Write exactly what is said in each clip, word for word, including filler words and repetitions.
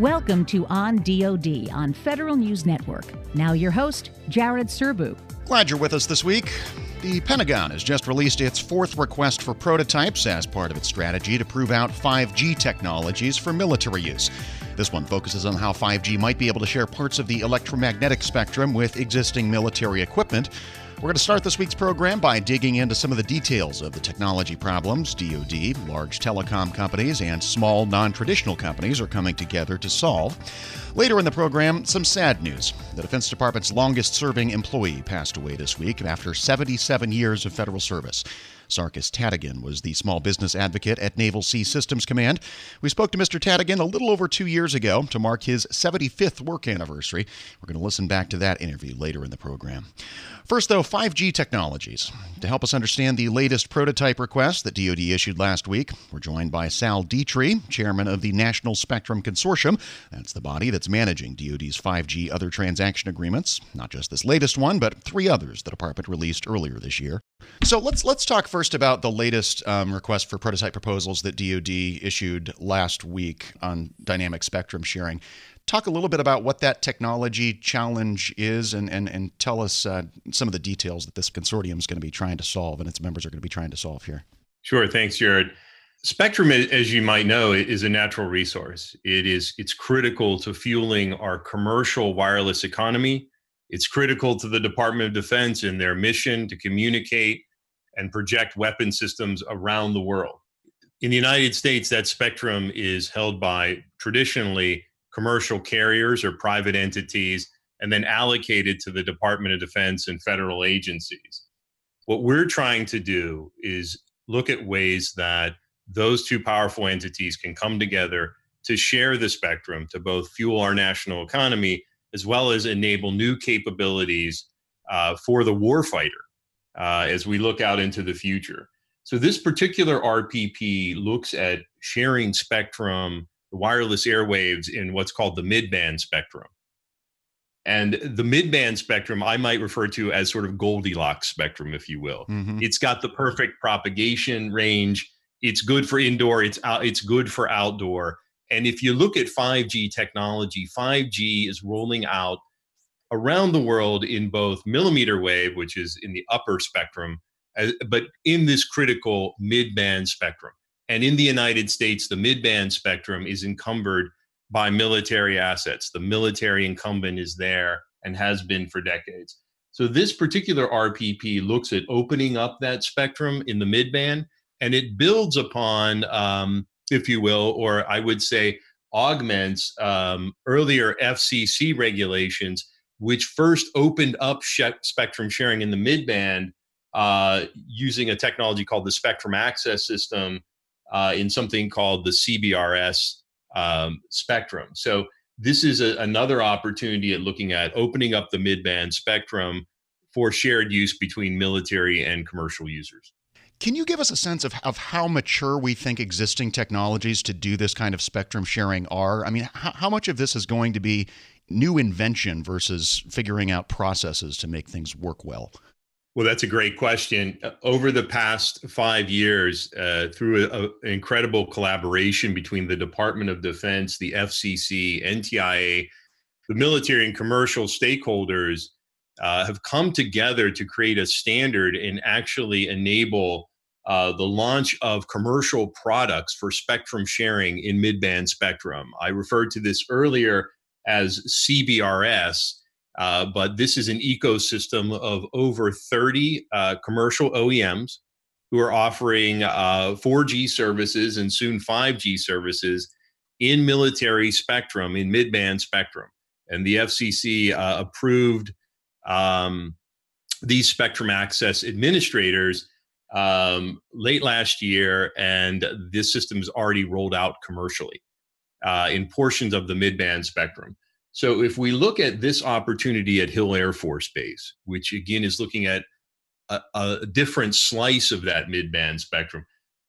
Welcome to On D O D on Federal News Network. Now your host, Jared Serbu. Glad you're with us this week. The Pentagon has just released its fourth request for prototypes as part of its strategy to prove out five G technologies for military use. This one focuses on how five G might be able to share parts of the electromagnetic spectrum with existing military equipment. We're going to start this week's program by digging into some of the details of the technology problems D O D, large telecom companies, and small non-traditional companies are coming together to solve. Later in the program, some sad news. The Defense Department's longest-serving employee passed away this week after seventy-seven years of federal service. Sarkis Tadigan was the small business advocate at Naval Sea Systems Command. We spoke to Mister Tadigan a little over two years ago to mark his seventy-fifth work anniversary. We're going to listen back to that interview later in the program. First, though, five G technologies. To help us understand the latest prototype request that D O D issued last week, we're joined by Sal D'Itri, chairman of the National Spectrum Consortium. That's the body that's managing D O D's five G other transaction agreements, not just this latest one, but three others the department released earlier this year. So let's let's talk first about the latest um, request for prototype proposals that D O D issued last week on dynamic spectrum sharing. Talk a little bit about what that technology challenge is and, and, and tell us uh, some of the details that this consortium is going to be trying to solve and its members are going to be trying to solve here. Sure. Thanks, Jared. Spectrum, as you might know, is a natural resource. It is, it's critical to fueling our commercial wireless economy. It's critical to the Department of Defense in their mission to communicate and project weapon systems around the world. In the United States, that spectrum is held by traditionally commercial carriers or private entities, and then allocated to the Department of Defense and federal agencies. What we're trying to do is look at ways that those two powerful entities can come together to share the spectrum to both fuel our national economy as well as enable new capabilities uh, for the warfighter uh, as we look out into the future. So this particular R P P looks at sharing spectrum, the wireless airwaves in what's called the mid-band spectrum. And the mid-band spectrum, I might refer to as sort of Goldilocks spectrum, if you will. Mm-hmm. It's got the perfect propagation range. It's good for indoor, it's out, it's good for outdoor. And if you look at five G technology, five G is rolling out around the world in both millimeter wave, which is in the upper spectrum, but in this critical mid-band spectrum. And in the United States, the mid-band spectrum is encumbered by military assets. The military incumbent is there and has been for decades. So this particular R P P looks at opening up that spectrum in the mid-band, and it builds upon, um, if you will, or I would say augments um, earlier F C C regulations, which first opened up sh- spectrum sharing in the mid-band uh, using a technology called the Spectrum Access System, Uh, in something called the C B R S um, spectrum. So this is a, another opportunity at looking at opening up the mid-band spectrum for shared use between military and commercial users. Can you give us a sense of, of how mature we think existing technologies to do this kind of spectrum sharing are? I mean, how, how much of this is going to be new invention versus figuring out processes to make things work well? Well, that's a great question. Over the past five years, uh, through a, a, an incredible collaboration between the Department of Defense, the F C C, N T I A, the military and commercial stakeholders uh, have come together to create a standard and actually enable uh, the launch of commercial products for spectrum sharing in mid-band spectrum. I referred to this earlier as C B R S. Uh, but this is an ecosystem of over thirty uh, commercial O E Ms who are offering uh, four G services and soon five G services in military spectrum, in mid-band spectrum. And the F C C uh, approved um, these spectrum access administrators um, late last year, and this system is already rolled out commercially uh, in portions of the mid-band spectrum. So if we look at this opportunity at Hill Air Force Base, which again is looking at a, a different slice of that mid-band spectrum,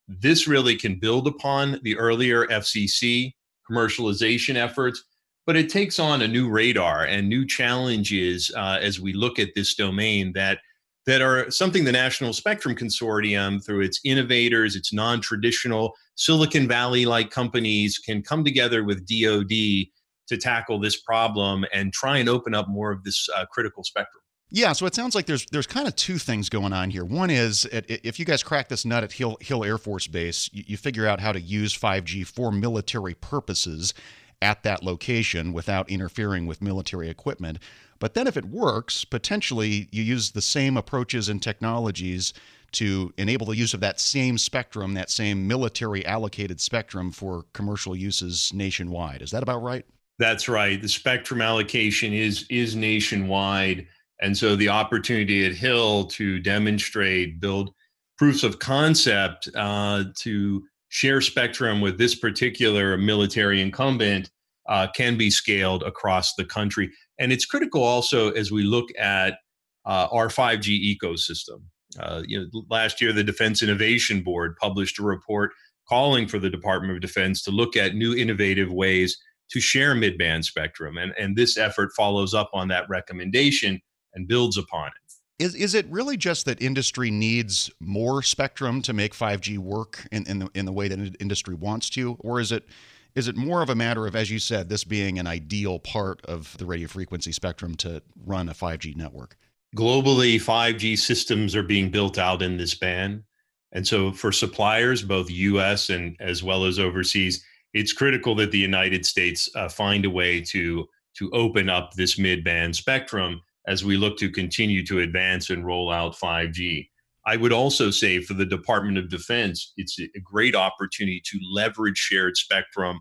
this really can build upon the earlier F C C commercialization efforts, but it takes on a new radar and new challenges uh, as we look at this domain that that are something the National Spectrum Consortium, through its innovators, its non-traditional Silicon Valley-like companies, can come together with DoD to tackle this problem and try and open up more of this uh, critical spectrum. Yeah, so it sounds like there's there's kind of two things going on here. One is, at, if you guys crack this nut at Hill, Hill Air Force Base, you, you figure out how to use five G for military purposes at that location without interfering with military equipment. But then if it works, potentially you use the same approaches and technologies to enable the use of that same spectrum, that same military allocated spectrum for commercial uses nationwide. Is that about right? That's right. The spectrum allocation is is nationwide. And so the opportunity at Hill to demonstrate, build proofs of concept uh, to share spectrum with this particular military incumbent uh, can be scaled across the country. And it's critical also as we look at uh, our five G ecosystem. Uh, you know, last year, the Defense Innovation Board published a report calling for the Department of Defense to look at new innovative ways to share mid-band spectrum. And, and this effort follows up on that recommendation and builds upon it. Is is it really just that industry needs more spectrum to make five G work in, in the in the way that industry wants to? Or is it is it more of a matter of, as you said, this being an ideal part of the radio frequency spectrum to run a five G network? Globally, five G systems are being built out in this band. And so for suppliers, both U S and as well as overseas, it's critical that the United States uh, find a way to, to open up this mid-band spectrum as we look to continue to advance and roll out five G. I would also say for the Department of Defense, it's a great opportunity to leverage shared spectrum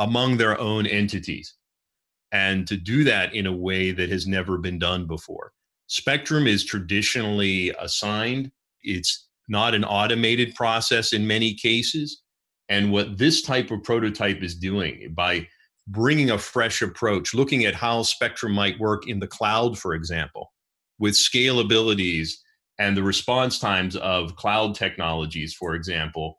among their own entities and to do that in a way that has never been done before. Spectrum is traditionally assigned. It's not an automated process in many cases. And what this type of prototype is doing by bringing a fresh approach, looking at how spectrum might work in the cloud, for example, with scalabilities and the response times of cloud technologies, for example,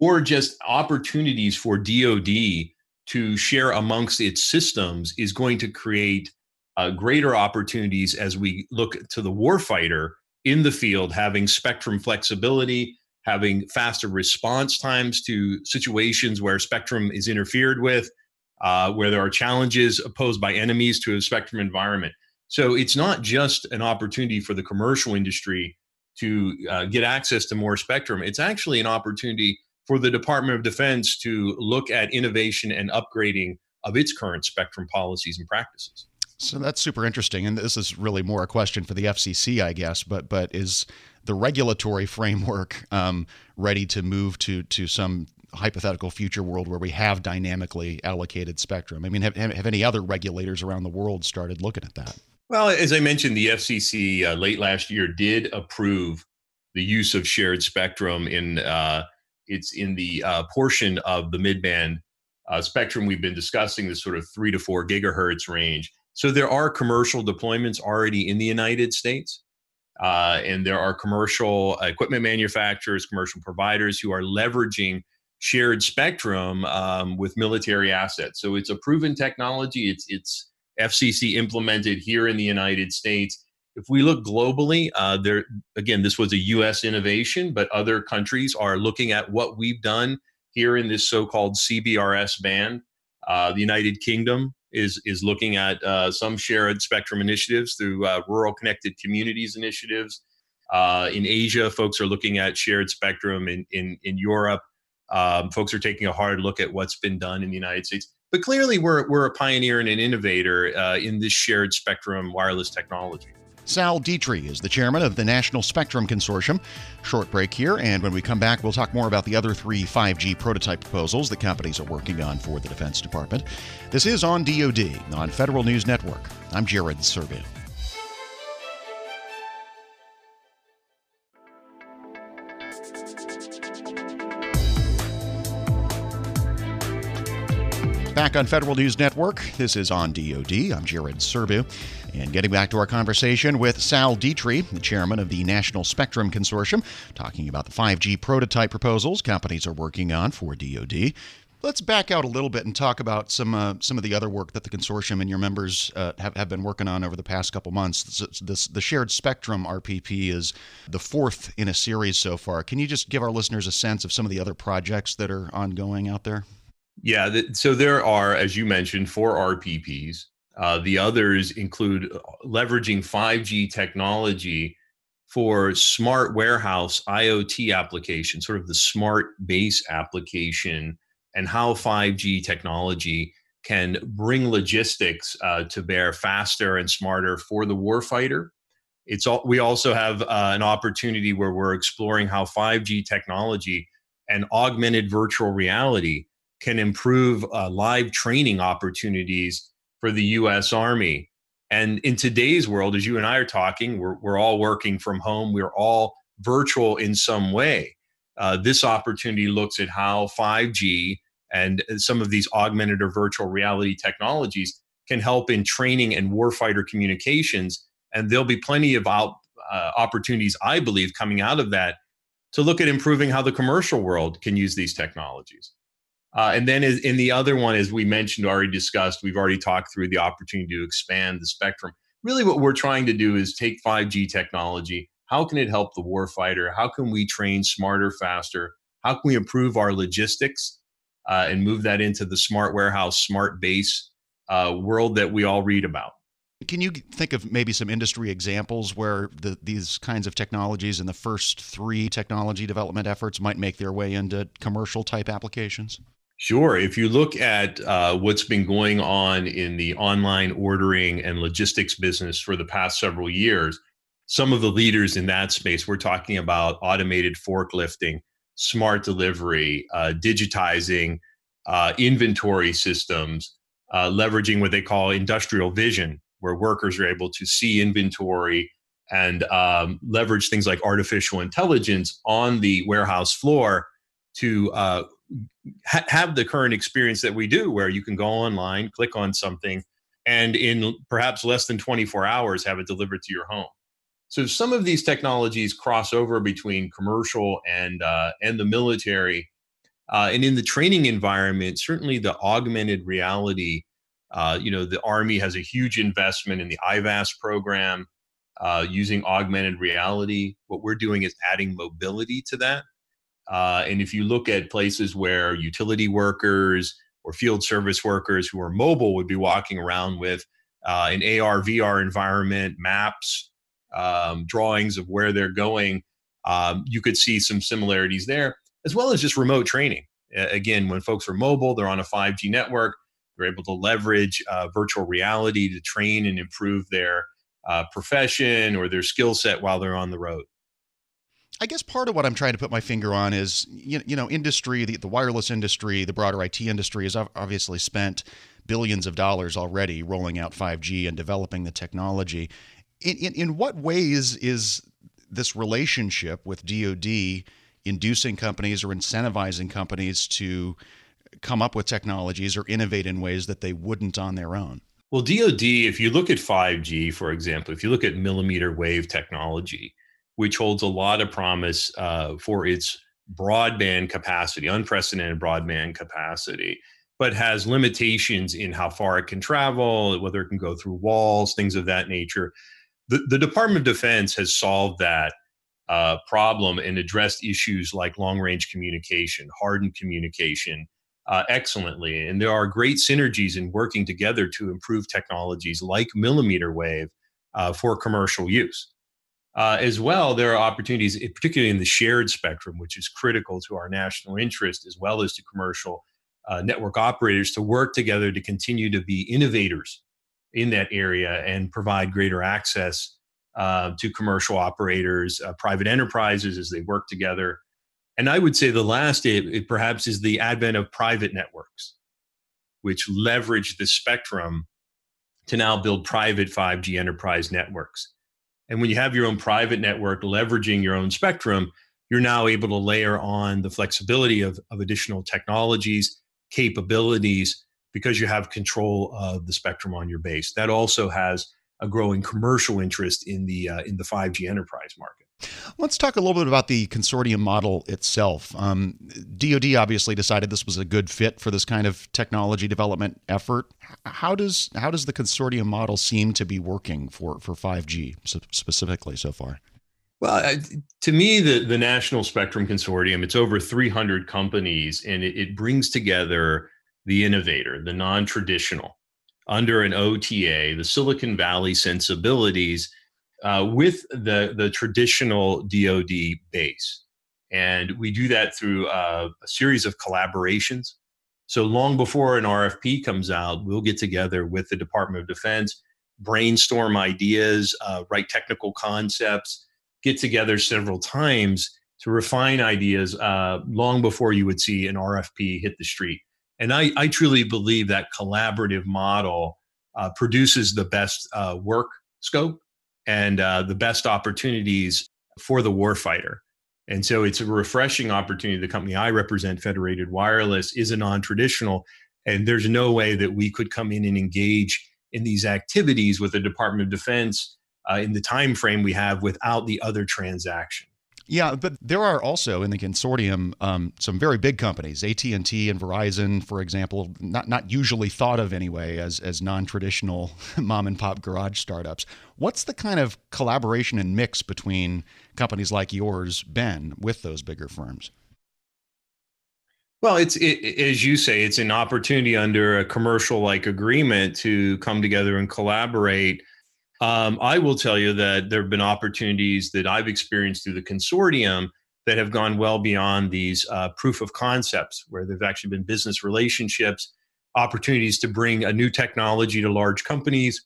or just opportunities for DoD to share amongst its systems, is going to create uh, greater opportunities as we look to the warfighter in the field, having spectrum flexibility, having faster response times to situations where spectrum is interfered with, uh, where there are challenges posed by enemies to a spectrum environment. So it's not just an opportunity for the commercial industry to uh, get access to more spectrum. It's actually an opportunity for the Department of Defense to look at innovation and upgrading of its current spectrum policies and practices. So that's super interesting. And this is really more a question for the F C C, I guess, but but is the regulatory framework um, ready to move to to some hypothetical future world where we have dynamically allocated spectrum? I mean, have, have any other regulators around the world started looking at that? Well, as I mentioned, the F C C uh, late last year did approve the use of shared spectrum in uh, it's in the uh, portion of the midband uh, spectrum we've been discussing, this sort of three to four gigahertz range. So there are commercial deployments already in the United States, uh, and there are commercial equipment manufacturers, commercial providers who are leveraging shared spectrum um, with military assets. So it's a proven technology. It's it's F C C implemented here in the United States. If we look globally, uh, there again, this was a U S innovation, but other countries are looking at what we've done here in this so-called C B R S band. Uh, the United Kingdom is is looking at uh, some shared spectrum initiatives through uh, rural connected communities initiatives. Uh, in Asia, folks are looking at shared spectrum. In, in, in Europe, um, folks are taking a hard look at what's been done in the United States. But clearly, we're, we're a pioneer and an innovator uh, in this shared spectrum wireless technology. Sal D'Itri is the chairman of the National Spectrum Consortium. Short break here, and when we come back, we'll talk more about the other three five G prototype proposals the companies are working on for the Defense Department. This is On DoD, on Federal News Network. I'm Jared Serbu. Back on Federal News Network, this is On DoD. I'm Jared Serbu. And getting back to our conversation with Sal D'Itri, the chairman of the National Spectrum Consortium, talking about the five G prototype proposals companies are working on for DoD. Let's back out a little bit and talk about some uh, some of the other work that the consortium and your members uh, have, have been working on over the past couple months. This, this, the Shared Spectrum R P P is the fourth in a series so far. Can you just give our listeners a sense of some of the other projects that are ongoing out there? Yeah, th- so there are, as you mentioned, four R P Ps. Uh, the others include leveraging five G technology for smart warehouse I O T applications, sort of the smart base application, and how five G technology can bring logistics uh, to bear faster and smarter for the warfighter. It's all, we also have uh, an opportunity where we're exploring how five G technology and augmented virtual reality can improve uh, live training opportunities for the U S Army. And in today's world, as you and I are talking, we're, we're all working from home, we're all virtual in some way. Uh, this opportunity looks at how five G and some of these augmented or virtual reality technologies can help in training and warfighter communications. And there'll be plenty of out, uh, opportunities, I believe, coming out of that to look at improving how the commercial world can use these technologies. Uh, and then is, in the other one, as we mentioned, already discussed, we've already talked through the opportunity to expand the spectrum. Really what we're trying to do is take five G technology. How can it help the warfighter? How can we train smarter, faster? How can we improve our logistics uh, and move that into the smart warehouse, smart base uh, world that we all read about? Can you think of maybe some industry examples where the, these kinds of technologies in the first three technology development efforts might make their way into commercial type applications? Sure. If you look at uh, what's been going on in the online ordering and logistics business for the past several years, some of the leaders in that space, we're talking about automated forklifting, smart delivery, uh, digitizing uh, inventory systems, uh, leveraging what they call industrial vision, where workers are able to see inventory and um, leverage things like artificial intelligence on the warehouse floor to uh, ha- have the current experience that we do, where you can go online, click on something, and in perhaps less than twenty-four hours, have it delivered to your home. So some of these technologies cross over between commercial and uh, and the military. Uh, and in the training environment, certainly the augmented reality, uh, you know, the Army has a huge investment in the I VAS program uh, using augmented reality. What we're doing is adding mobility to that. Uh, and if you look at places where utility workers or field service workers who are mobile would be walking around with uh, an A R, V R environment, maps, Um, drawings of where they're going, um, you could see some similarities there, as well as just remote training. Uh, again, when folks are mobile, they're on a five G network, they're able to leverage uh, virtual reality to train and improve their uh, profession or their skill set while they're on the road. I guess part of what I'm trying to put my finger on is, you, you know, industry, the, the wireless industry, the broader I T industry has obviously spent billions of dollars already rolling out five G and developing the technology. In, in in what ways is this relationship with DoD inducing companies or incentivizing companies to come up with technologies or innovate in ways that they wouldn't on their own? Well, DoD, if you look at five G, for example, if you look at millimeter wave technology, which holds a lot of promise uh, for its broadband capacity, unprecedented broadband capacity, but has limitations in how far it can travel, whether it can go through walls, things of that nature. The, the Department of Defense has solved that uh, problem and addressed issues like long-range communication, hardened communication, uh, excellently. And there are great synergies in working together to improve technologies like millimeter wave uh, for commercial use. Uh, as well, there are opportunities, particularly in the shared spectrum, which is critical to our national interest, as well as to commercial uh, network operators to work together to continue to be innovators in that area and provide greater access uh, to commercial operators, uh, private enterprises as they work together. And I would say the last, it, it perhaps, is the advent of private networks, which leverage the spectrum to now build private five G enterprise networks. And when you have your own private network leveraging your own spectrum, you're now able to layer on the flexibility of, of additional technologies, capabilities, because you have control of the spectrum on your base. That also has a growing commercial interest in the uh, in the five G enterprise market. Let's talk a little bit about the consortium model itself. Um, DoD obviously decided this was a good fit for this kind of technology development effort. How does how does the consortium model seem to be working for, for five G specifically so far? Well, to me, the, the National Spectrum Consortium, it's over three hundred companies, and it, it brings together the innovator, the non-traditional, under an O T A, the Silicon Valley sensibilities, uh, with the, the traditional DoD base. And we do that through a, a series of collaborations. So long before an R F P comes out, we'll get together with the Department of Defense, brainstorm ideas, uh, write technical concepts, get together several times to refine ideas uh, long before you would see an R F P hit the street. And I, I truly believe that collaborative model uh, produces the best uh, work scope and uh, the best opportunities for the warfighter. And so it's a refreshing opportunity. The company I represent, Federated Wireless, is a non-traditional, and there's no way that we could come in and engage in these activities with the Department of Defense uh, in the time frame we have without the other transaction. Yeah, but there are also in the consortium um, some very big companies, A T and T and Verizon, for example, not not usually thought of anyway as as non-traditional mom and pop garage startups. What's the kind of collaboration and mix between companies like yours, Ben, with those bigger firms? Well, it's it, as you say, it's an opportunity under a commercial-like agreement to come together and collaborate. Um, I will tell you that there have been opportunities that I've experienced through the consortium that have gone well beyond these uh, proof of concepts, where there've actually been business relationships, opportunities to bring a new technology to large companies,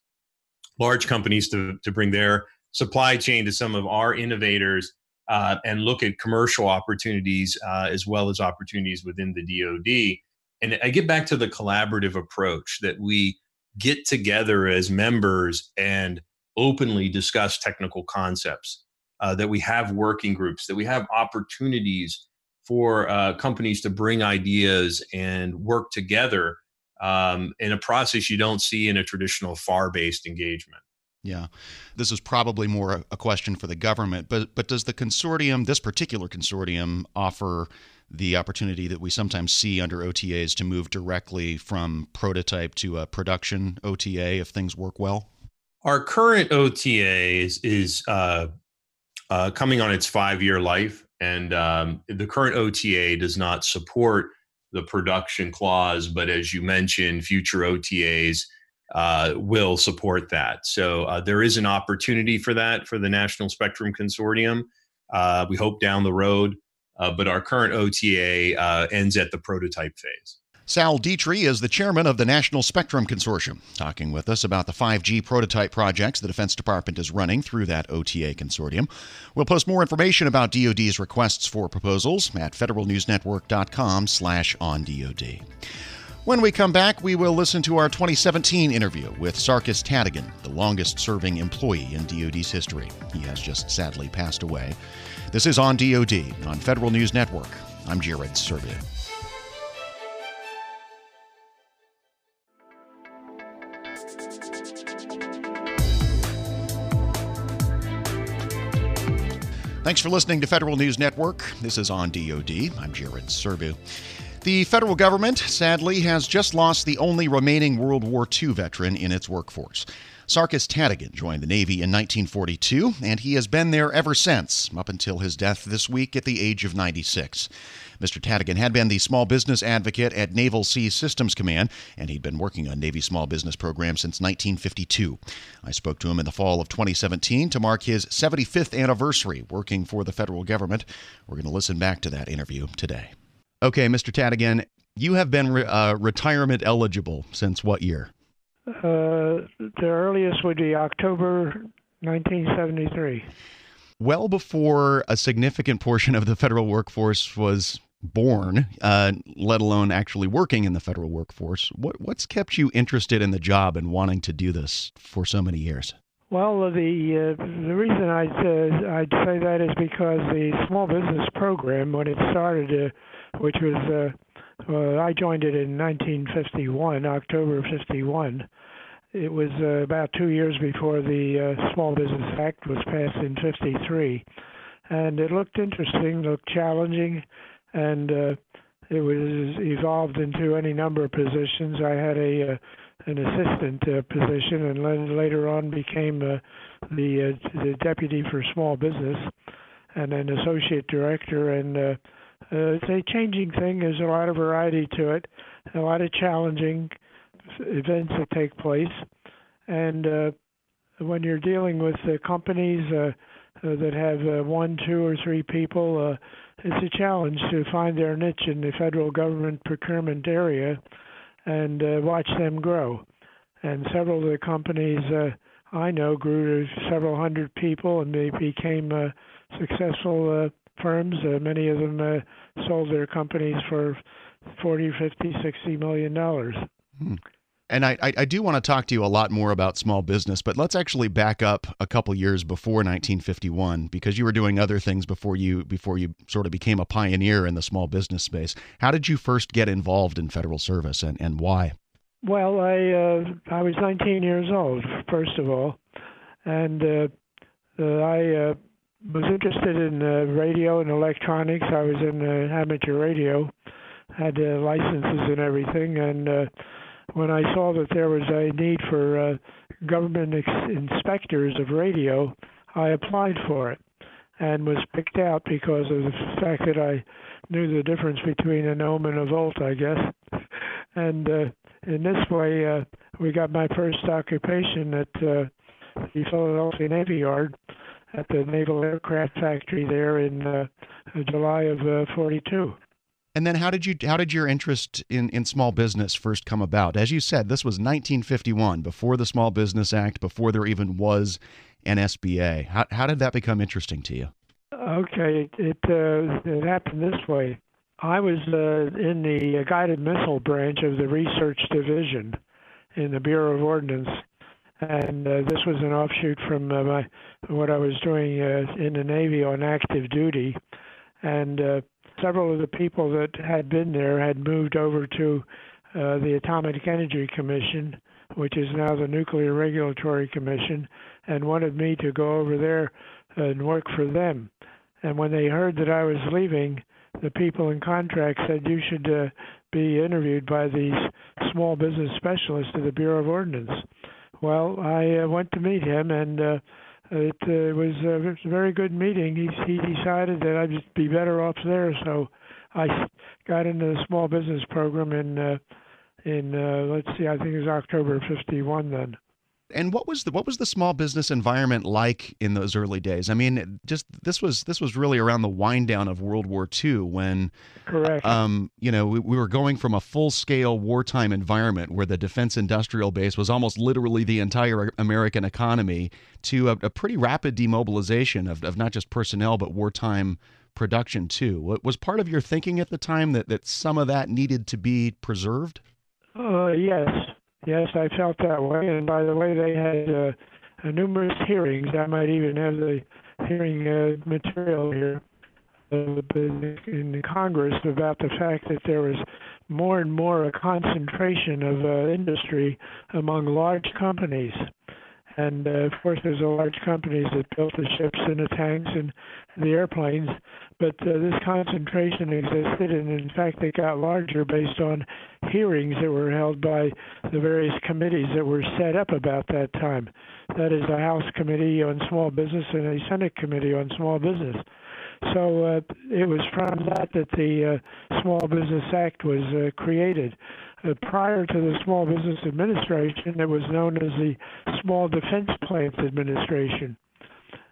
large companies to, to bring their supply chain to some of our innovators, uh, and look at commercial opportunities uh, as well as opportunities within the DoD. And I get back to the collaborative approach that we get together as members and openly discuss technical concepts, uh, that we have working groups, that we have opportunities for uh, companies to bring ideas and work together um, in a process you don't see in a traditional F A R-based engagement. Yeah, this is probably more a question for the government, but but does the consortium, this particular consortium, offer the opportunity that we sometimes see under O T As to move directly from prototype to a production O T A if things work well? Our current O T A is, is uh, uh, coming on its five-year life, and um, the current O T A does not support the production clause, but as you mentioned, future O T As Uh, will support that. So uh, there is an opportunity for that for the National Spectrum Consortium. Uh, we hope down the road, uh, but our current O T A uh, ends at the prototype phase. Sal D'Itri is the chairman of the National Spectrum Consortium, talking with us about the five G prototype projects the Defense Department is running through that O T A consortium. We'll post more information about DoD's requests for proposals at federal news network dot com slash on D O D. When we come back, we will listen to our twenty seventeen interview with Sarkis Tadigan, the longest-serving employee in DoD's history. He has just sadly passed away. This is On DoD on Federal News Network. I'm Jared Serbu. Thanks for listening to Federal News Network. This is On DoD. I'm Jared Serbu. The federal government, sadly, has just lost the only remaining World War Two veteran in its workforce. Sarkis Tadigan joined the Navy in nineteen forty-two, and he has been there ever since, up until his death this week at the age of ninety-six. Mister Tadigan had been the small business advocate at Naval Sea Systems Command, and he'd been working on Navy small business programs since nineteen fifty-two. I spoke to him in the fall of twenty seventeen to mark his seventy-fifth anniversary working for the federal government. We're going to listen back to that interview today. Okay, Mister Tadigan, you have been re- uh, retirement eligible since what year? Uh, the earliest would be October nineteen seventy-three. Well before a significant portion of the federal workforce was born, uh, let alone actually working in the federal workforce. What, what's kept you interested in the job and wanting to do this for so many years? Well, the uh, the reason I'd, uh, I'd say that is because the small business program, when it started, uh, which was, uh, uh, I joined it in nineteen fifty-one, October of fifty-one. It was uh, about two years before the uh, Small Business Act was passed in fifty-three. and it looked interesting, looked challenging, and uh, it was evolved into any number of positions. I had a uh, an assistant uh, position, and then later on became uh, the, uh, the deputy for small business, and an associate director. And uh, uh, it's a changing thing. There's a lot of variety to it, a lot of challenging events that take place, and uh, when you're dealing with uh, companies uh, uh, that have uh, one, two, or three people, uh, it's a challenge to find their niche in the federal government procurement area and uh, watch them grow. And several of the companies uh, I know grew to several hundred people, and they became uh, successful uh, firms. Uh, many of them uh, sold their companies for forty, fifty, sixty million dollars. Hmm. And I, I do want to talk to you a lot more about small business, but let's actually back up a couple years before nineteen fifty-one, because you were doing other things before you before you sort of became a pioneer in the small business space. How did you first get involved in federal service, and, and why? Well, I uh, I was nineteen years old, first of all, and uh, I uh, was interested in uh, radio and electronics. I was in uh, amateur radio, had uh, licenses and everything, and uh, when I saw that there was a need for uh, government ex- inspectors of radio, I applied for it and was picked out because of the fact that I knew the difference between an ohm and a volt, I guess. And uh, in this way, uh, we got my first occupation at uh, the Philadelphia Navy Yard at the Naval Aircraft Factory there in uh, July of uh, forty-two. And then how did you how did your interest in, in small business first come about? As you said, this was nineteen fifty-one, before the Small Business Act, before there even was an S B A. How how did that become interesting to you? Okay, it uh, it happened this way. I was uh, in the guided missile branch of the research division in the Bureau of Ordnance, and uh, this was an offshoot from uh, my what I was doing uh, in the Navy on active duty, and Uh, Several of the people that had been there had moved over to uh, the Atomic Energy Commission, which is now the Nuclear Regulatory Commission, and wanted me to go over there and work for them. And when they heard that I was leaving, the people in contract said, you should uh, be interviewed by these small business specialists of the Bureau of Ordnance. Well, I uh, went to meet him, and uh, It uh, was a very good meeting. He, he decided that I'd just be better off there, so I got into the small business program in, uh, in uh, let's see, I think it was October of fifty-one then. And what was the what was the small business environment like in those early days? I mean, just this was this was really around the wind down of World War Two, when, correct, um, you know, we, we were going from a full scale wartime environment where the defense industrial base was almost literally the entire American economy to a, a pretty rapid demobilization of of not just personnel but wartime production too. Was part of your thinking at the time that that some of that needed to be preserved? Uh, yes. Yes, I felt that way, and by the way, they had uh, numerous hearings. I might even have the hearing uh, material here uh, in Congress about the fact that there was more and more a concentration of uh, industry among large companies. And, uh, of course, there's a large companies that built the ships and the tanks and the airplanes, but uh, this concentration existed, and in fact it got larger based on hearings that were held by the various committees that were set up about that time. That is, a House Committee on Small Business and a Senate Committee on Small Business. So uh, it was from that that the uh, Small Business Act was uh, created. Uh, prior to the Small Business Administration, it was known as the Small Defense Plants Administration.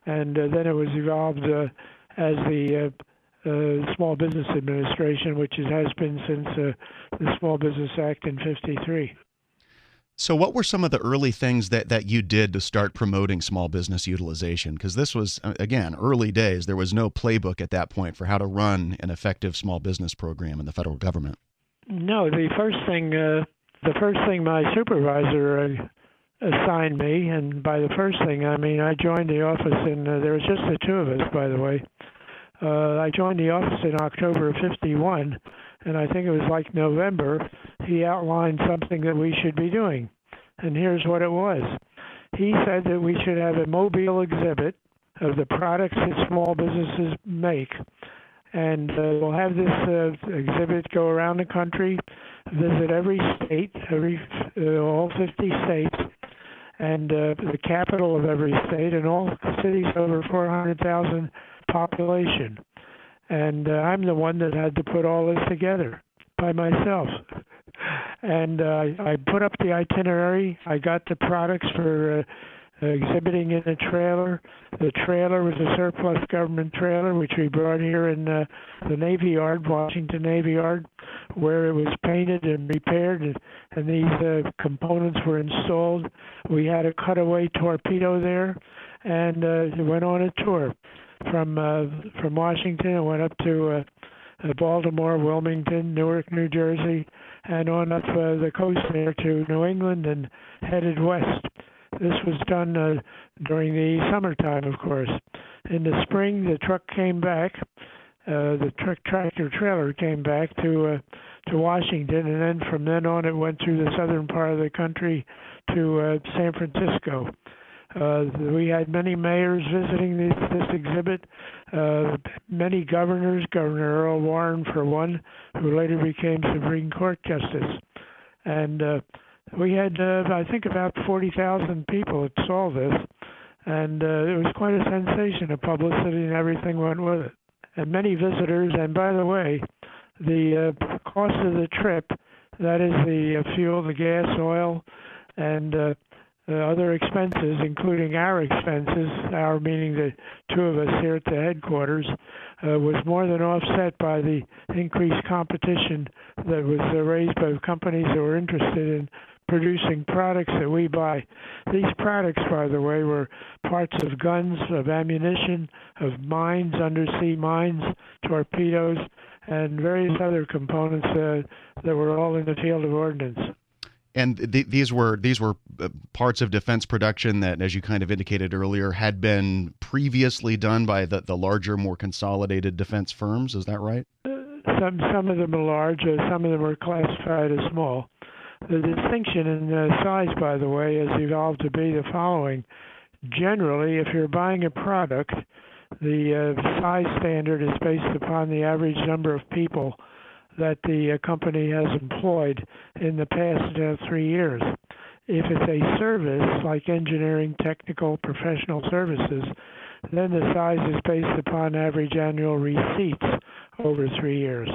And uh, then it was evolved uh, as the uh, uh, Small Business Administration, which it has been since uh, the Small Business Act in fifty-three. So what were some of the early things that, that you did to start promoting small business utilization? Because this was, again, early days. There was no playbook at that point for how to run an effective small business program in the federal government. No, the first thing, uh, the first thing my supervisor assigned me, and by the first thing, I mean I joined the office, and uh, there was just the two of us, by the way. Uh, I joined the office in October of fifty-one, and I think it was like November, he outlined something that we should be doing. And here's what it was. He said that we should have a mobile exhibit of the products that small businesses make. And uh, we'll have this uh, exhibit go around the country, visit every state, every uh, all fifty states, and uh, the capital of every state, and all cities over four hundred thousand population. And uh, I'm the one that had to put all this together by myself. And uh, I put up the itinerary. I got the products for uh, exhibiting in a trailer. The trailer was a surplus government trailer, which we brought here in uh, the Navy Yard, Washington Navy Yard, where it was painted and repaired, and, and these uh, components were installed. We had a cutaway torpedo there, and uh, went on a tour from uh, from Washington and went up to uh, Baltimore, Wilmington, Newark, New Jersey, and on up uh, the coast there to New England and headed west. This was done uh, during the summertime, of course. In the spring, the truck came back, uh, the truck tractor trailer came back to uh, to Washington, and then from then on it went through the southern part of the country to uh, San Francisco. Uh, we had many mayors visiting this, this exhibit, uh, many governors, Governor Earl Warren for one, who later became Supreme Court Justice. And uh, we had, uh, I think, about forty thousand people that saw this, and uh, it was quite a sensation of publicity, and everything went with it. And many visitors, and by the way, the uh, cost of the trip, that is the uh, fuel, the gas, oil, and uh, Uh, other expenses, including our expenses, our meaning the two of us here at the headquarters, uh, was more than offset by the increased competition that was uh, raised by companies that were interested in producing products that we buy. These products, by the way, were parts of guns, of ammunition, of mines, undersea mines, torpedoes, and various other components uh, that were all in the field of ordnance. And th these were these were parts of defense production that, as you kind of indicated earlier, had been previously done by the, the larger, more consolidated defense firms. Is that right? Uh, some some of them are large. Some of them are classified as small. The distinction in uh, size, by the way, has evolved to be the following. Generally, if you're buying a product, the uh, size standard is based upon the average number of people that the company has employed in the past uh, three years. If it's a service, like engineering, technical, professional services, then the size is based upon average annual receipts over three years.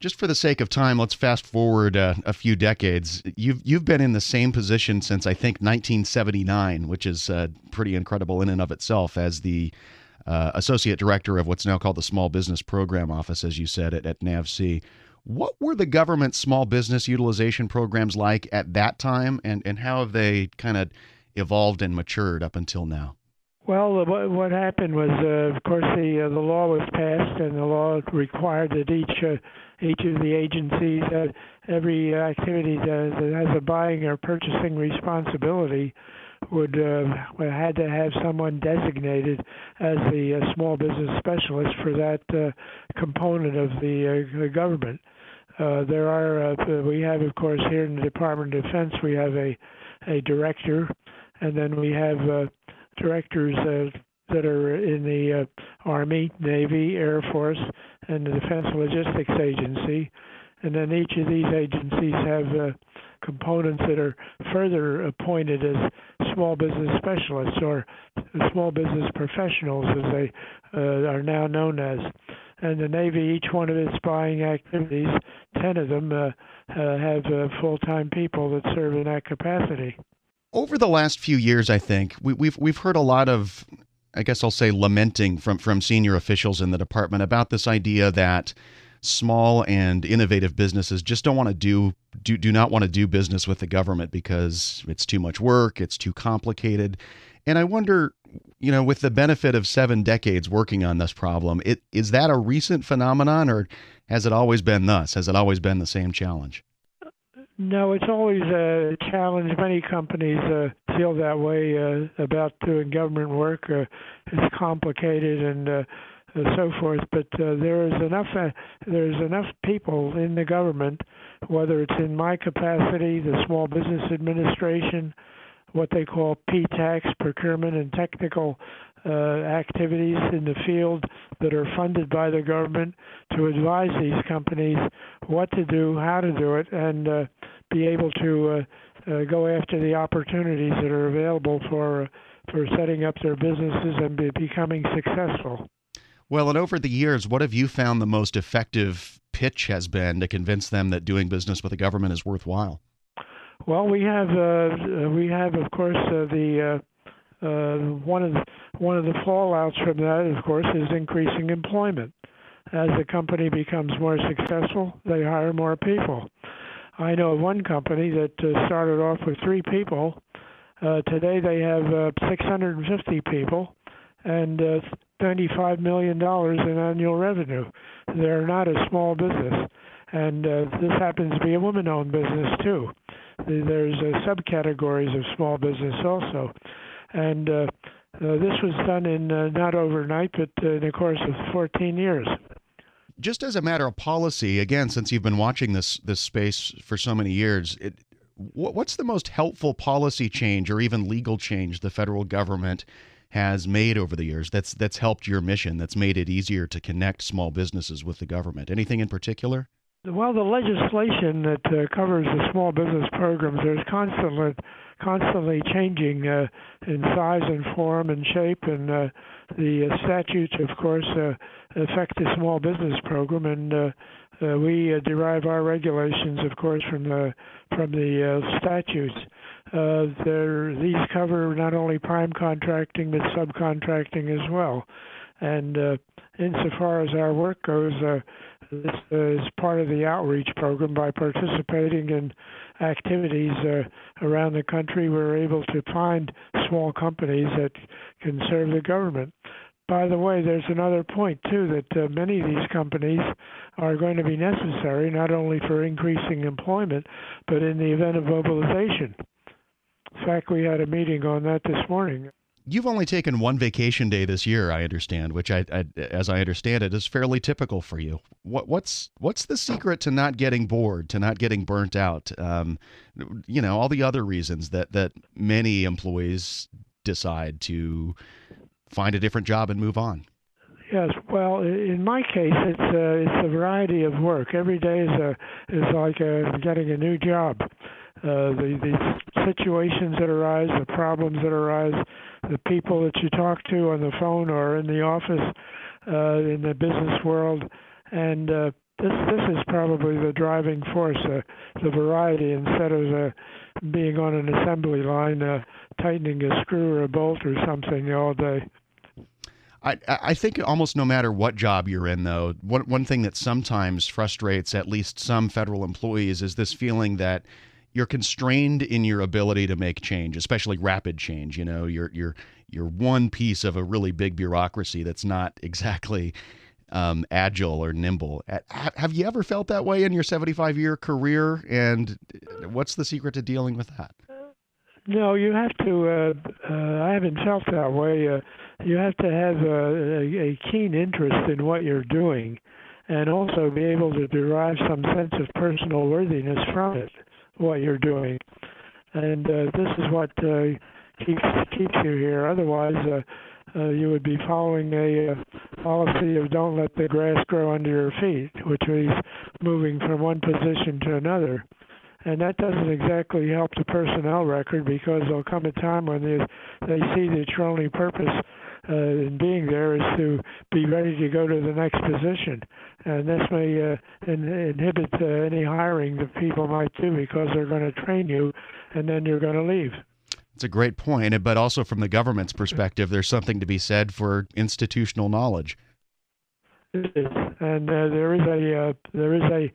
Just for the sake of time, let's fast forward uh, a few decades. You've you've been in the same position since, I think, nineteen seventy-nine, which is uh, pretty incredible in and of itself, as the Uh, associate director of what's now called the Small Business Program Office, as you said, at, at N A V C. What were the government's small business utilization programs like at that time, and, and how have they kind of evolved and matured up until now? Well, what, what happened was, uh, of course, the, uh, the law was passed, and the law required that each uh, each of the agencies had every activity that has a buying or purchasing responsibility would uh, had to have someone designated as the uh, small business specialist for that uh, component of the, uh, the government. Uh, there are uh, we have, of course, here in the Department of Defense, we have a a director, and then we have uh, directors uh, that are in the uh, Army, Navy, Air Force, and the Defense Logistics Agency, and then each of these agencies have Uh, components that are further appointed as small business specialists, or small business professionals as they uh, are now known as. And the Navy, each one of its buying activities, ten of them uh, uh, have uh, full-time people that serve in that capacity. Over the last few years, I think, we, we've, we've heard a lot of, I guess I'll say, lamenting from, from senior officials in the department about this idea that small and innovative businesses just don't want to do, do do not want to do business with the government because it's too much work, it's too complicated. And I wonder, you know, with the benefit of seven decades working on this problem, it, is that a recent phenomenon, or has it always been thus? Has it always been the same challenge? No, it's always a challenge. Many companies uh, feel that way uh, about doing government work. Uh, it's complicated and uh, so forth, but uh, there is enough uh, there's enough people in the government, whether it's in my capacity, the Small Business Administration, what they call P TACs, Procurement and Technical uh, activities in the field that are funded by the government to advise these companies what to do, how to do it, and uh, be able to uh, uh, go after the opportunities that are available for, for setting up their businesses and be becoming successful. Well, and over the years, what have you found the most effective pitch has been to convince them that doing business with the government is worthwhile? Well, we have, uh, we have, of course, uh, the uh, uh, one of the, one of the fallouts from that, of course, is increasing employment. As a company becomes more successful, they hire more people. I know of one company that uh, started off with three people. Uh, today, they have uh, six hundred fifty people, and uh, ninety-five million dollars in annual revenue. They're not a small business, and uh, this happens to be a woman-owned business too. There's uh, subcategories of small business also, and uh, uh, this was done in uh, not overnight, but uh, in the course of fourteen years. Just as a matter of policy, again, since you've been watching this this space for so many years, it, what's the most helpful policy change or even legal change the federal government has made over the years that's that's helped your mission, that's made it easier to connect small businesses with the government? Anything in particular? Well, the legislation that uh, covers the small business programs is constantly constantly changing uh, in size and form and shape, and uh, the uh, statutes, of course, uh, affect the small business program, and uh, uh, we uh, derive our regulations, of course, from the from the uh, statutes. Uh, these cover not only prime contracting, but subcontracting as well. And uh, insofar as our work goes, uh, this is part of the outreach program. By participating in activities uh, around the country, we're able to find small companies that can serve the government. By the way, there's another point, too, that uh, many of these companies are going to be necessary, not only for increasing employment, but in the event of mobilization. In fact, we had a meeting on that this morning. You've only taken one vacation day this year, I understand, which, I, I, as I understand it, is fairly typical for you. What, what's what's the secret to not getting bored, to not getting burnt out? Um, you know, all the other reasons that, that many employees decide to find a different job and move on. Yes, well, in my case, it's a, it's a variety of work. Every day is a is like a, getting a new job. Uh, the, the situations that arise, the problems that arise, the people that you talk to on the phone or in the office, uh, in the business world, and uh, this this is probably the driving force, uh, the variety, instead of uh, being on an assembly line uh, tightening a screw or a bolt or something all day. I, I think almost no matter what job you're in, though, one, one thing that sometimes frustrates at least some federal employees is this feeling that you're constrained in your ability to make change, especially rapid change. You know, you're you're you're one piece of a really big bureaucracy that's not exactly um, agile or nimble. Have you ever felt that way in your seventy-five year career? And what's the secret to dealing with that? No, you have to. Uh, uh, I haven't felt that way. Uh, you have to have a, a keen interest in what you're doing, and also be able to derive some sense of personal worthiness from it. What you're doing, and uh, this is what uh, keeps keeps you here. Otherwise, uh, uh, you would be following a uh, policy of don't let the grass grow under your feet, which is moving from one position to another, and that doesn't exactly help the personnel record, because there'll come a time when they they see that your only purpose uh, in being there is to be ready to go to the next position. And this may uh, in, inhibit uh, any hiring that people might do, because they're going to train you and then you're going to leave. It's a great point, but also from the government's perspective, there's something to be said for institutional knowledge. It is. And uh, there is a uh, there is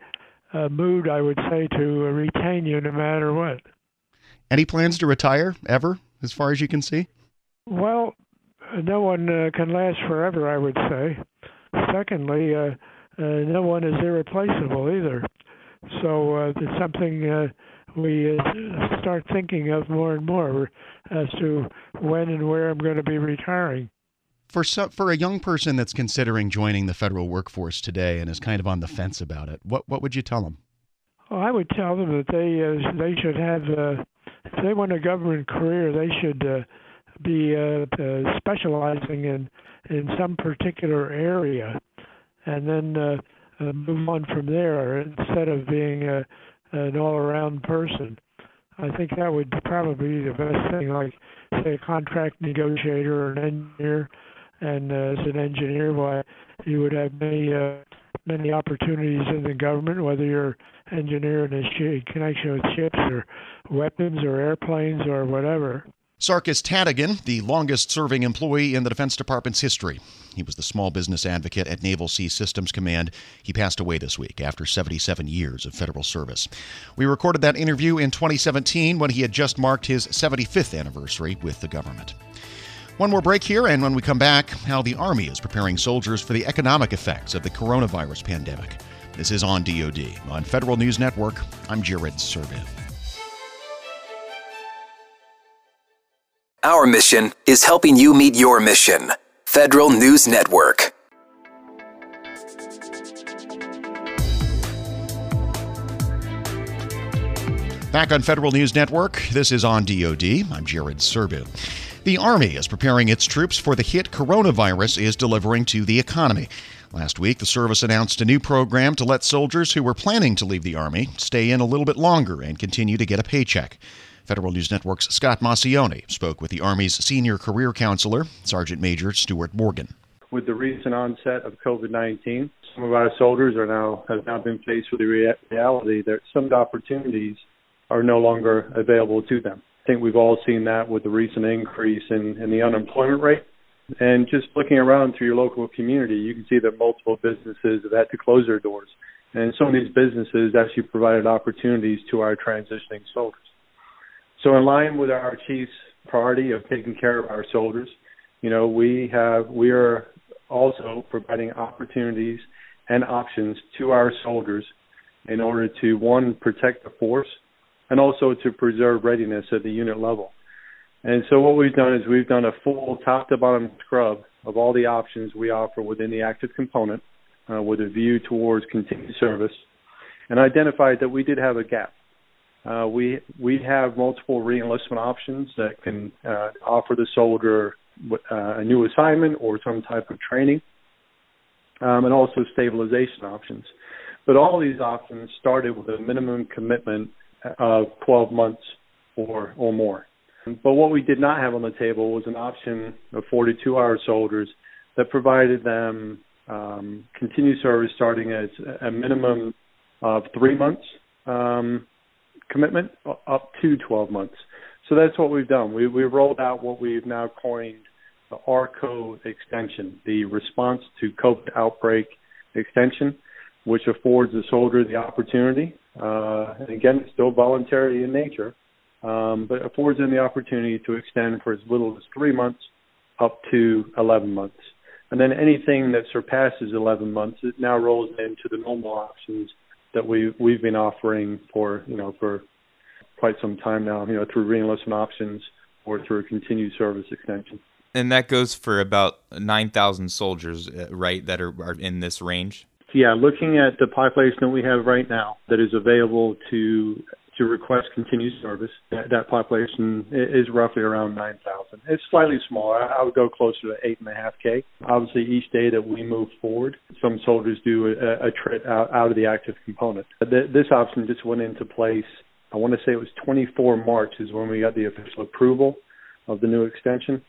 a, a mood, I would say, to retain you no matter what. Any plans to retire ever, as far as you can see? Well, no one uh, can last forever, I would say. Secondly, uh, Uh, no one is irreplaceable either. So uh, it's something uh, we uh, start thinking of more and more as to when and where I'm going to be retiring. For, so, for a young person that's considering joining the federal workforce today and is kind of on the fence about it, what, what would you tell them? Well, I would tell them that they, uh, they should have, uh, if they want a government career, they should uh, be uh, uh, specializing in in some particular area, and then uh, uh, move on from there instead of being a, an all-around person. I think that would probably be the best thing, like, say, a contract negotiator or an engineer. And uh, as an engineer, why, you would have many, uh, many opportunities in the government, whether you're engineering in connection with ships or weapons or airplanes or whatever. Sarkis Tadigan, the longest-serving employee in the Defense Department's history. He was the small business advocate at Naval Sea Systems Command. He passed away this week after seventy-seven years of federal service. We recorded that interview in twenty seventeen when he had just marked his seventy-fifth anniversary with the government. One more break here, and when we come back, how the Army is preparing soldiers for the economic effects of the coronavirus pandemic. This is On D O D. On Federal News Network, I'm Jared Serbu. Our mission is helping you meet your mission. Federal News Network. Back on Federal News Network, this is On D O D. I'm Jared Serbu. The Army is preparing its troops for the hit coronavirus is delivering to the economy. Last week, the service announced a new program to let soldiers who were planning to leave the Army stay in a little bit longer and continue to get a paycheck. Federal News Network's Scott Massioni spoke with the Army's senior career counselor, Sergeant Major Stuart Morgan. With the recent onset of COVID nineteen, some of our soldiers are now have now been faced with the reality that some opportunities are no longer available to them. I think we've all seen that with the recent increase in, in the unemployment rate. And just looking around through your local community, you can see that multiple businesses have had to close their doors. And some of these businesses actually provided opportunities to our transitioning soldiers. So in line with our chief's priority of taking care of our soldiers, you know, we have we are also providing opportunities and options to our soldiers in order to, one, protect the force and also to preserve readiness at the unit level. And so what we've done is we've done a full top-to-bottom scrub of all the options we offer within the active component uh, with a view towards continued service, and identified that we did have a gap. Uh, we we have multiple reenlistment options that can uh, offer the soldier uh, a new assignment or some type of training, um, and also stabilization options. But all these options started with a minimum commitment of twelve months or, or more. But what we did not have on the table was an option afforded to our soldiers that provided them um, continued service starting at a minimum of three months. Um, commitment up to twelve months. So that's what we've done. We, we've rolled out what we've now coined the R C O extension, the Response to COVID Outbreak Extension, which affords the soldier the opportunity, uh, and again, it's still voluntary in nature, um, but affords them the opportunity to extend for as little as three months up to eleven months. And then anything that surpasses eleven months, it now rolls into the normal options that we we've been offering for you know for quite some time now, you know through reenlistment options or through a continued service extension. And that goes for about nine thousand soldiers, right, that are, are in this range? Yeah, looking at the population that we have right now that is available to to request continued service, that, that population is roughly around nine thousand. It's slightly smaller. I would go closer to eight point five K. Obviously, each day that we move forward, some soldiers do a, a trip out, out of the active component. This option just went into place, I want to say it was the twenty-fourth of March is when we got the official approval of the new extension,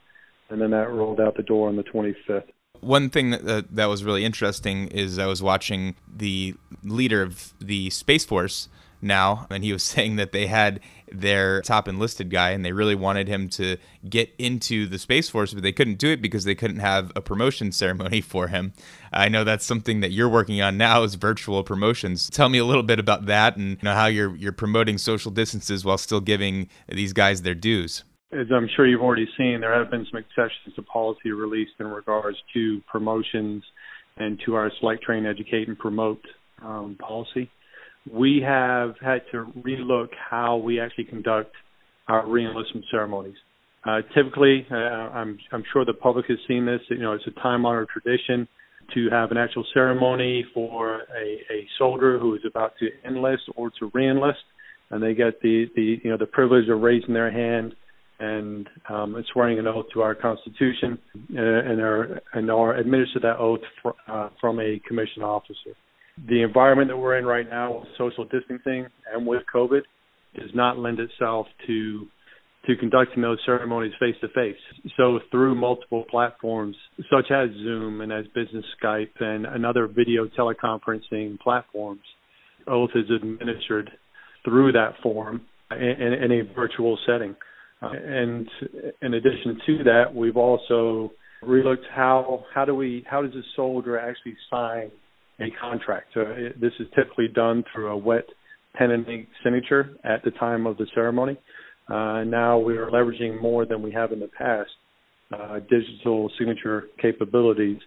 and then that rolled out the door on the twenty-fifth. One thing that, that that was really interesting is I was watching the leader of the Space Force now, and he was saying that they had their top enlisted guy and they really wanted him to get into the Space Force, but they couldn't do it because they couldn't have a promotion ceremony for him. I know that's something that you're working on now, is virtual promotions. Tell me a little bit about that, and you know, how you're you're promoting social distances while still giving these guys their dues. As I'm sure you've already seen, there have been some exceptions to policy released in regards to promotions and to our select, train, educate, and promote um, policy. We have had to relook how we actually conduct our reenlistment ceremonies. Uh, typically, uh, I'm, I'm sure the public has seen this, you know, it's a time-honored tradition to have an actual ceremony for a, a soldier who is about to enlist or to reenlist, and they get the, the, you know, the privilege of raising their hand and um, and swearing an oath to our Constitution uh, and our and our administer that oath fr- uh, from a commissioned officer. The environment that we're in right now with social distancing and with COVID does not lend itself to to conducting those ceremonies face-to-face. So through multiple platforms, such as Zoom and as business Skype and, and other video teleconferencing platforms, oath is administered through that form in, in a virtual setting. Uh, and in addition to that, we've also relooked how how do we how does a soldier actually sign a contract? So it, this is typically done through a wet pen and ink signature at the time of the ceremony. Uh, now we are leveraging more than we have in the past uh, digital signature capabilities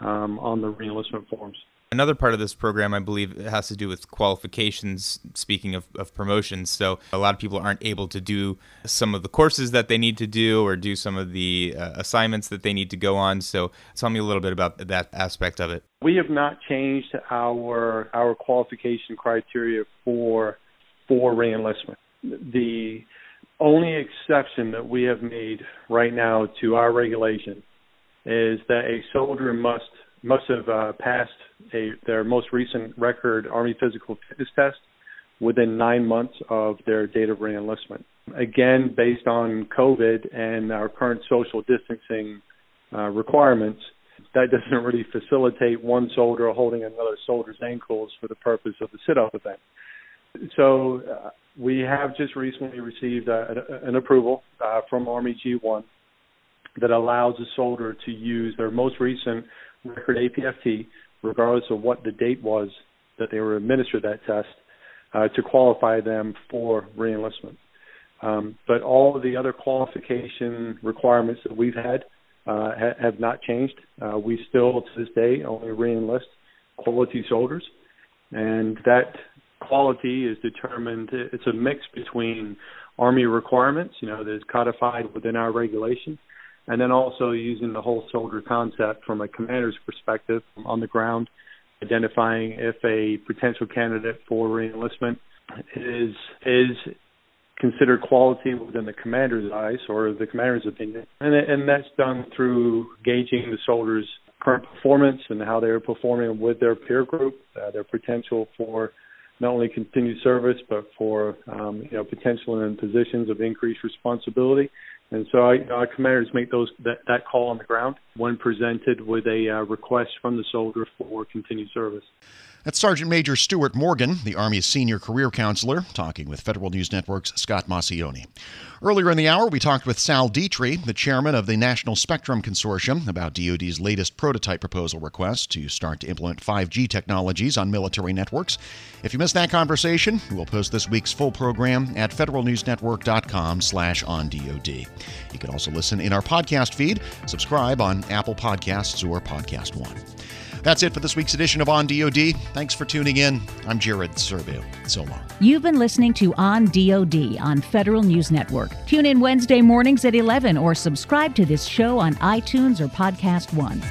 um, on the reenlistment forms. Another part of this program, I believe, has to do with qualifications, speaking of, of promotions. So a lot of people aren't able to do some of the courses that they need to do or do some of the uh, assignments that they need to go on. So tell me a little bit about that aspect of it. We have not changed our our qualification criteria for, for reenlistment. The only exception that we have made right now to our regulation is that a soldier must must have uh, passed a, their most recent record Army physical fitness test within nine months of their date of reenlistment. Again, based on COVID and our current social distancing uh, requirements, that doesn't really facilitate one soldier holding another soldier's ankles for the purpose of the sit-up event. So uh, we have just recently received a, an approval uh, from Army G one that allows a soldier to use their most recent record A P F T, regardless of what the date was that they were administered that test, uh, to qualify them for reenlistment. Um, but all of the other qualification requirements that we've had uh, ha- have not changed. Uh, we still, to this day, only reenlist quality soldiers, and that quality is determined, it's a mix between Army requirements, you know, that is codified within our regulation, and then also using the whole soldier concept from a commander's perspective on the ground, identifying if a potential candidate for reenlistment is is considered quality within the commander's eyes or the commander's opinion. And, and that's done through gauging the soldier's current performance and how they're performing with their peer group, uh, their potential for not only continued service, but for um, you know potential in positions of increased responsibility. And so I, our commanders make those that, that call on the ground when presented with a uh, request from the soldier for continued service. That's Sergeant Major Stuart Morgan, the Army's senior career counselor, talking with Federal News Network's Scott Massioni. Earlier in the hour, we talked with Sal D'Itri, the chairman of the National Spectrum Consortium, about DoD's latest prototype proposal request to start to implement five G technologies on military networks. If you missed that conversation, we'll post this week's full program at federal news network dot com slash on D O D. You can also listen in our podcast feed. Subscribe on Apple Podcasts or Podcast One. That's it for this week's edition of On DoD. Thanks for tuning in. I'm Jared Serbu. So long. You've been listening to On DoD on Federal News Network. Tune in Wednesday mornings at eleven or subscribe to this show on iTunes or Podcast One.